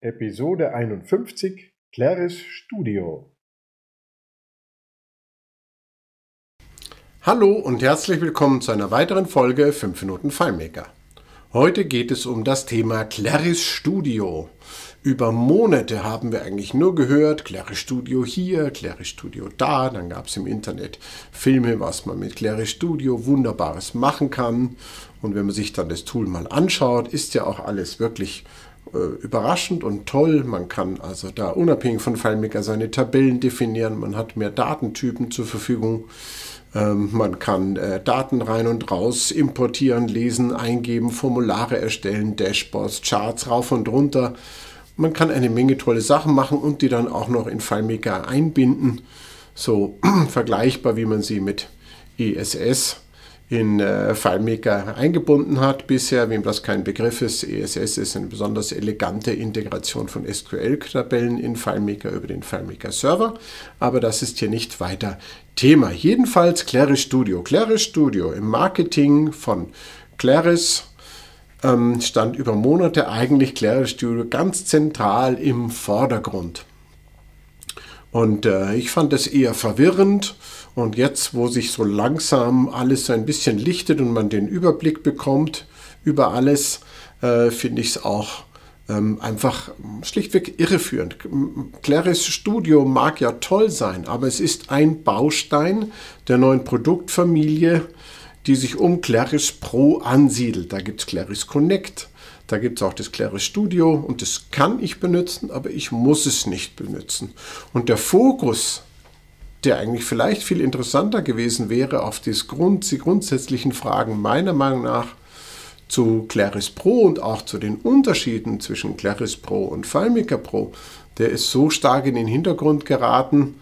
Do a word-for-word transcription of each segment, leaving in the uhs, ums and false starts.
Episode einundfünfzig Claris Studio. Hallo und herzlich willkommen zu einer weiteren Folge fünf Minuten FileMaker. Heute geht es um das Thema Claris Studio. Über Monate haben wir eigentlich nur gehört, Claris Studio hier, Claris Studio da, dann gab es im Internet Filme, was man mit Claris Studio Wunderbares machen kann. Und wenn man sich dann das Tool mal anschaut, ist ja auch alles wirklich überraschend und toll. Man kann also da unabhängig von FileMaker seine Tabellen definieren, man hat mehr Datentypen zur Verfügung, ähm, man kann äh, Daten rein und raus importieren, lesen, eingeben, Formulare erstellen, Dashboards, Charts rauf und runter. Man kann eine Menge tolle Sachen machen und die dann auch noch in FileMaker einbinden, so vergleichbar wie man sie mit E S S in äh, FileMaker eingebunden hat bisher, wem das kein Begriff ist. E S S ist eine besonders elegante Integration von S Q L-Tabellen in FileMaker über den FileMaker-Server, aber das ist hier nicht weiter Thema. Jedenfalls Claris Studio. Claris Studio im Marketing von Claris ähm, stand über Monate eigentlich Claris Studio ganz zentral im Vordergrund. Und äh, ich fand es eher verwirrend. Und jetzt, wo sich so langsam alles so ein bisschen lichtet und man den Überblick bekommt über alles, äh, finde ich es auch ähm, einfach schlichtweg irreführend. Claris Studio mag ja toll sein, aber es ist ein Baustein der neuen Produktfamilie, die sich um Claris Pro ansiedelt. Da gibt es Claris Connect, da gibt es auch das Claris Studio und das kann ich benutzen, aber ich muss es nicht benutzen. Und der Fokus, der eigentlich vielleicht viel interessanter gewesen wäre, auf die grundsätzlichen Fragen meiner Meinung nach zu Claris Pro und auch zu den Unterschieden zwischen Claris Pro und FileMaker Pro, der ist so stark in den Hintergrund geraten,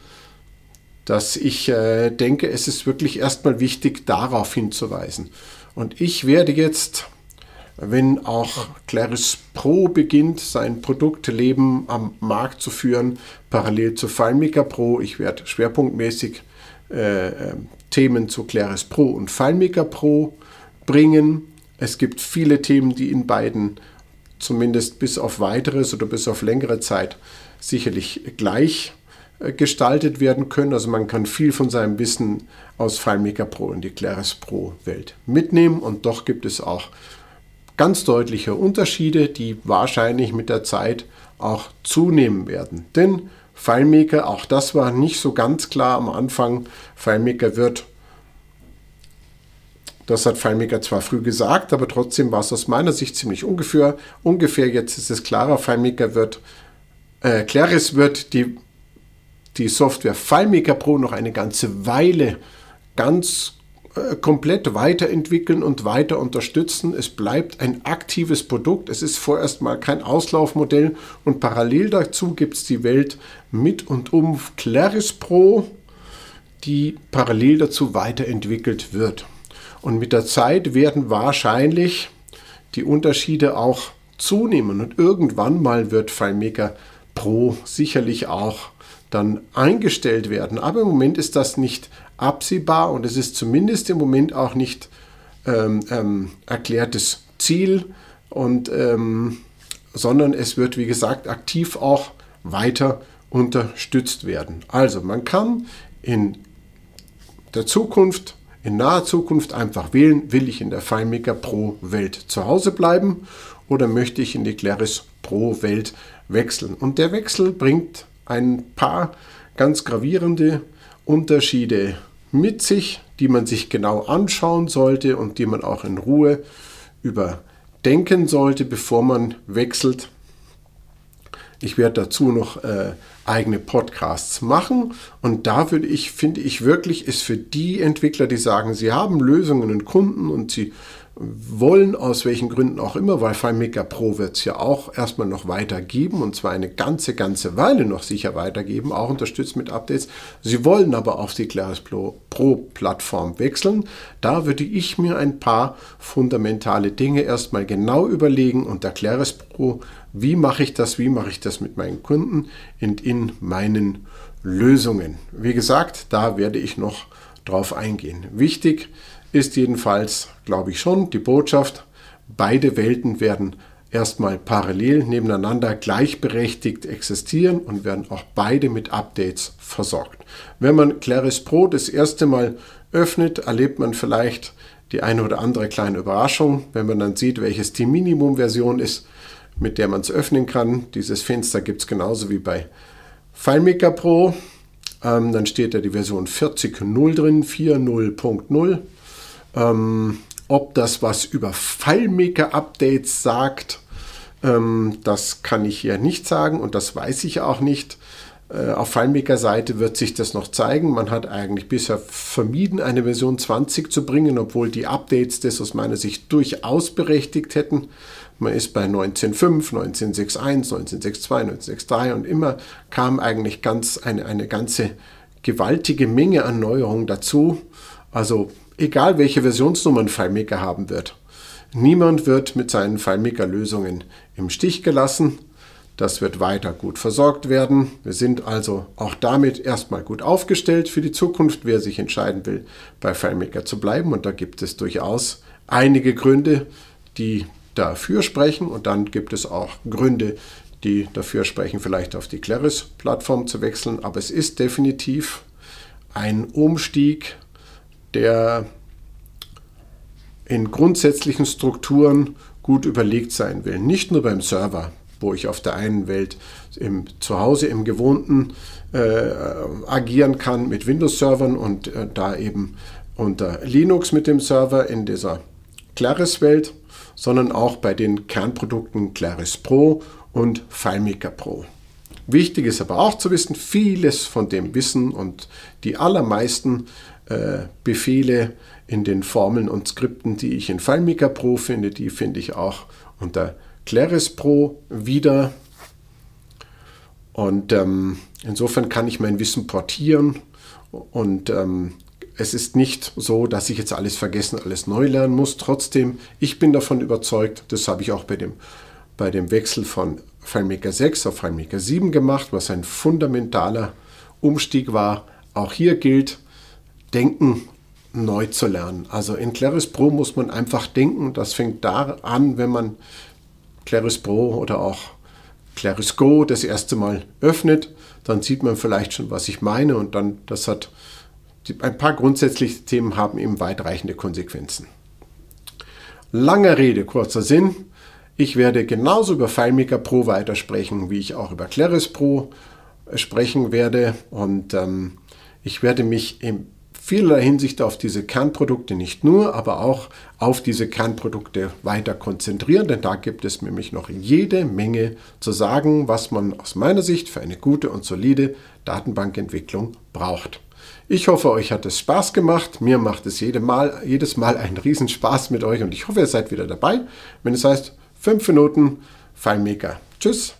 dass ich äh, denke, es ist wirklich erstmal wichtig, darauf hinzuweisen. Und ich werde jetzt, wenn auch Claris Pro beginnt, sein Produktleben am Markt zu führen, parallel zu FileMaker Pro. Ich werde schwerpunktmäßig äh, Themen zu Claris Pro und FileMaker Pro bringen. Es gibt viele Themen, die in beiden zumindest bis auf weiteres oder bis auf längere Zeit sicherlich gleich äh, gestaltet werden können. Also man kann viel von seinem Wissen aus FileMaker Pro in die Claris Pro Welt mitnehmen. Und doch gibt es auch ganz deutliche Unterschiede, die wahrscheinlich mit der Zeit auch zunehmen werden. Denn FileMaker, auch das war nicht so ganz klar am Anfang, FileMaker wird, das hat FileMaker zwar früh gesagt, aber trotzdem war es aus meiner Sicht ziemlich ungefähr. Ungefähr jetzt ist es klarer, FileMaker wird, äh, Claris wird die, die Software FileMaker Pro noch eine ganze Weile ganz komplett weiterentwickeln und weiter unterstützen. Es bleibt ein aktives Produkt. Es ist vorerst mal kein Auslaufmodell und parallel dazu gibt es die Welt mit und um Claris Pro, die parallel dazu weiterentwickelt wird. Und mit der Zeit werden wahrscheinlich die Unterschiede auch zunehmen und irgendwann mal wird FileMaker Pro sicherlich auch dann eingestellt werden. Aber im Moment ist das nicht absehbar und es ist zumindest im Moment auch nicht ähm, ähm, erklärtes Ziel, und, ähm, sondern es wird, wie gesagt, aktiv auch weiter unterstützt werden. Also man kann in der Zukunft, in naher Zukunft einfach wählen, will ich in der FileMaker Pro Welt zu Hause bleiben oder möchte ich in die Claris Pro Welt wechseln. Und der Wechsel bringt ein paar ganz gravierende Unterschiede mit sich, die man sich genau anschauen sollte und die man auch in Ruhe überdenken sollte, bevor man wechselt. Ich werde dazu noch äh, eigene Podcasts machen und da würde ich, finde ich wirklich, ist für die Entwickler, die sagen, sie haben Lösungen und Kunden und sie wollen aus welchen Gründen auch immer, weil FileMaker Pro wird es ja auch erstmal noch weitergeben und zwar eine ganze, ganze Weile noch sicher weitergeben, auch unterstützt mit Updates. Sie wollen aber auf die Claris Pro-Plattform wechseln. Da würde ich mir ein paar fundamentale Dinge erstmal genau überlegen unter Claris Pro. Wie mache ich das? Wie mache ich das mit meinen Kunden und in meinen Lösungen? Wie gesagt, da werde ich noch drauf eingehen. Wichtig ist jedenfalls, glaube ich schon, die Botschaft, beide Welten werden erstmal parallel nebeneinander gleichberechtigt existieren und werden auch beide mit Updates versorgt. Wenn man Claris Pro das erste Mal öffnet, erlebt man vielleicht die eine oder andere kleine Überraschung, wenn man dann sieht, welches die Minimum-Version ist, mit der man es öffnen kann. Dieses Fenster gibt es genauso wie bei FileMaker Pro. Ähm, dann steht da die Version vierzig Punkt null drin, vierzig Punkt null. Ähm, ob das was über FileMaker-Updates sagt, ähm, das kann ich hier nicht sagen und das weiß ich auch nicht. Äh, auf FileMaker-Seite wird sich das noch zeigen. Man hat eigentlich bisher vermieden, eine Version zwanzig zu bringen, obwohl die Updates das aus meiner Sicht durchaus berechtigt hätten. Man ist bei neunzehn Punkt fünf, neunzehn Punkt einundsechzig, neunzehn Punkt zweiundsechzig, neunzehn Punkt dreiundsechzig und immer kam eigentlich ganz eine, eine ganze gewaltige Menge an Neuerungen dazu. Also egal, welche Versionsnummer ein FileMaker haben wird. Niemand wird mit seinen FileMaker-Lösungen im Stich gelassen. Das wird weiter gut versorgt werden. Wir sind also auch damit erstmal gut aufgestellt für die Zukunft, wer sich entscheiden will, bei FileMaker zu bleiben. Und da gibt es durchaus einige Gründe, die dafür sprechen, und dann gibt es auch Gründe, die dafür sprechen, vielleicht auf die Claris-Plattform zu wechseln, aber es ist definitiv ein Umstieg, der in grundsätzlichen Strukturen gut überlegt sein will. Nicht nur beim Server, wo ich auf der einen Welt im Zuhause, im Gewohnten äh, agieren kann mit Windows-Servern und äh, da eben unter Linux mit dem Server in dieser Claris-Welt, sondern auch bei den Kernprodukten Claris Pro und FileMaker Pro. Wichtig ist aber auch zu wissen, vieles von dem Wissen und die allermeisten äh, Befehle in den Formeln und Skripten, die ich in FileMaker Pro finde, die finde ich auch unter Claris Pro wieder. Und ähm, insofern kann ich mein Wissen portieren und ähm, es ist nicht so, dass ich jetzt alles vergessen, alles neu lernen muss. Trotzdem, ich bin davon überzeugt, das habe ich auch bei dem, bei dem Wechsel von FileMaker sechs auf FileMaker sieben gemacht, was ein fundamentaler Umstieg war. Auch hier gilt, denken neu zu lernen. Also in Claris Pro muss man einfach denken. Das fängt da an, wenn man Claris Pro oder auch Claris Go das erste Mal öffnet. Dann sieht man vielleicht schon, was ich meine, und dann, das hat... Ein paar grundsätzliche Themen haben eben weitreichende Konsequenzen. Lange Rede, kurzer Sinn. Ich werde genauso über FileMaker Pro weitersprechen, wie ich auch über Claris Pro sprechen werde. Und ähm, ich werde mich in vieler Hinsicht auf diese Kernprodukte, nicht nur, aber auch auf diese Kernprodukte weiter konzentrieren. Denn da gibt es nämlich noch jede Menge zu sagen, was man aus meiner Sicht für eine gute und solide Datenbankentwicklung braucht. Ich hoffe, euch hat es Spaß gemacht. Mir macht es jedes Mal, jedes Mal einen Riesenspaß mit euch und ich hoffe, ihr seid wieder dabei, wenn es heißt fünf Minuten FileMaker. Tschüss!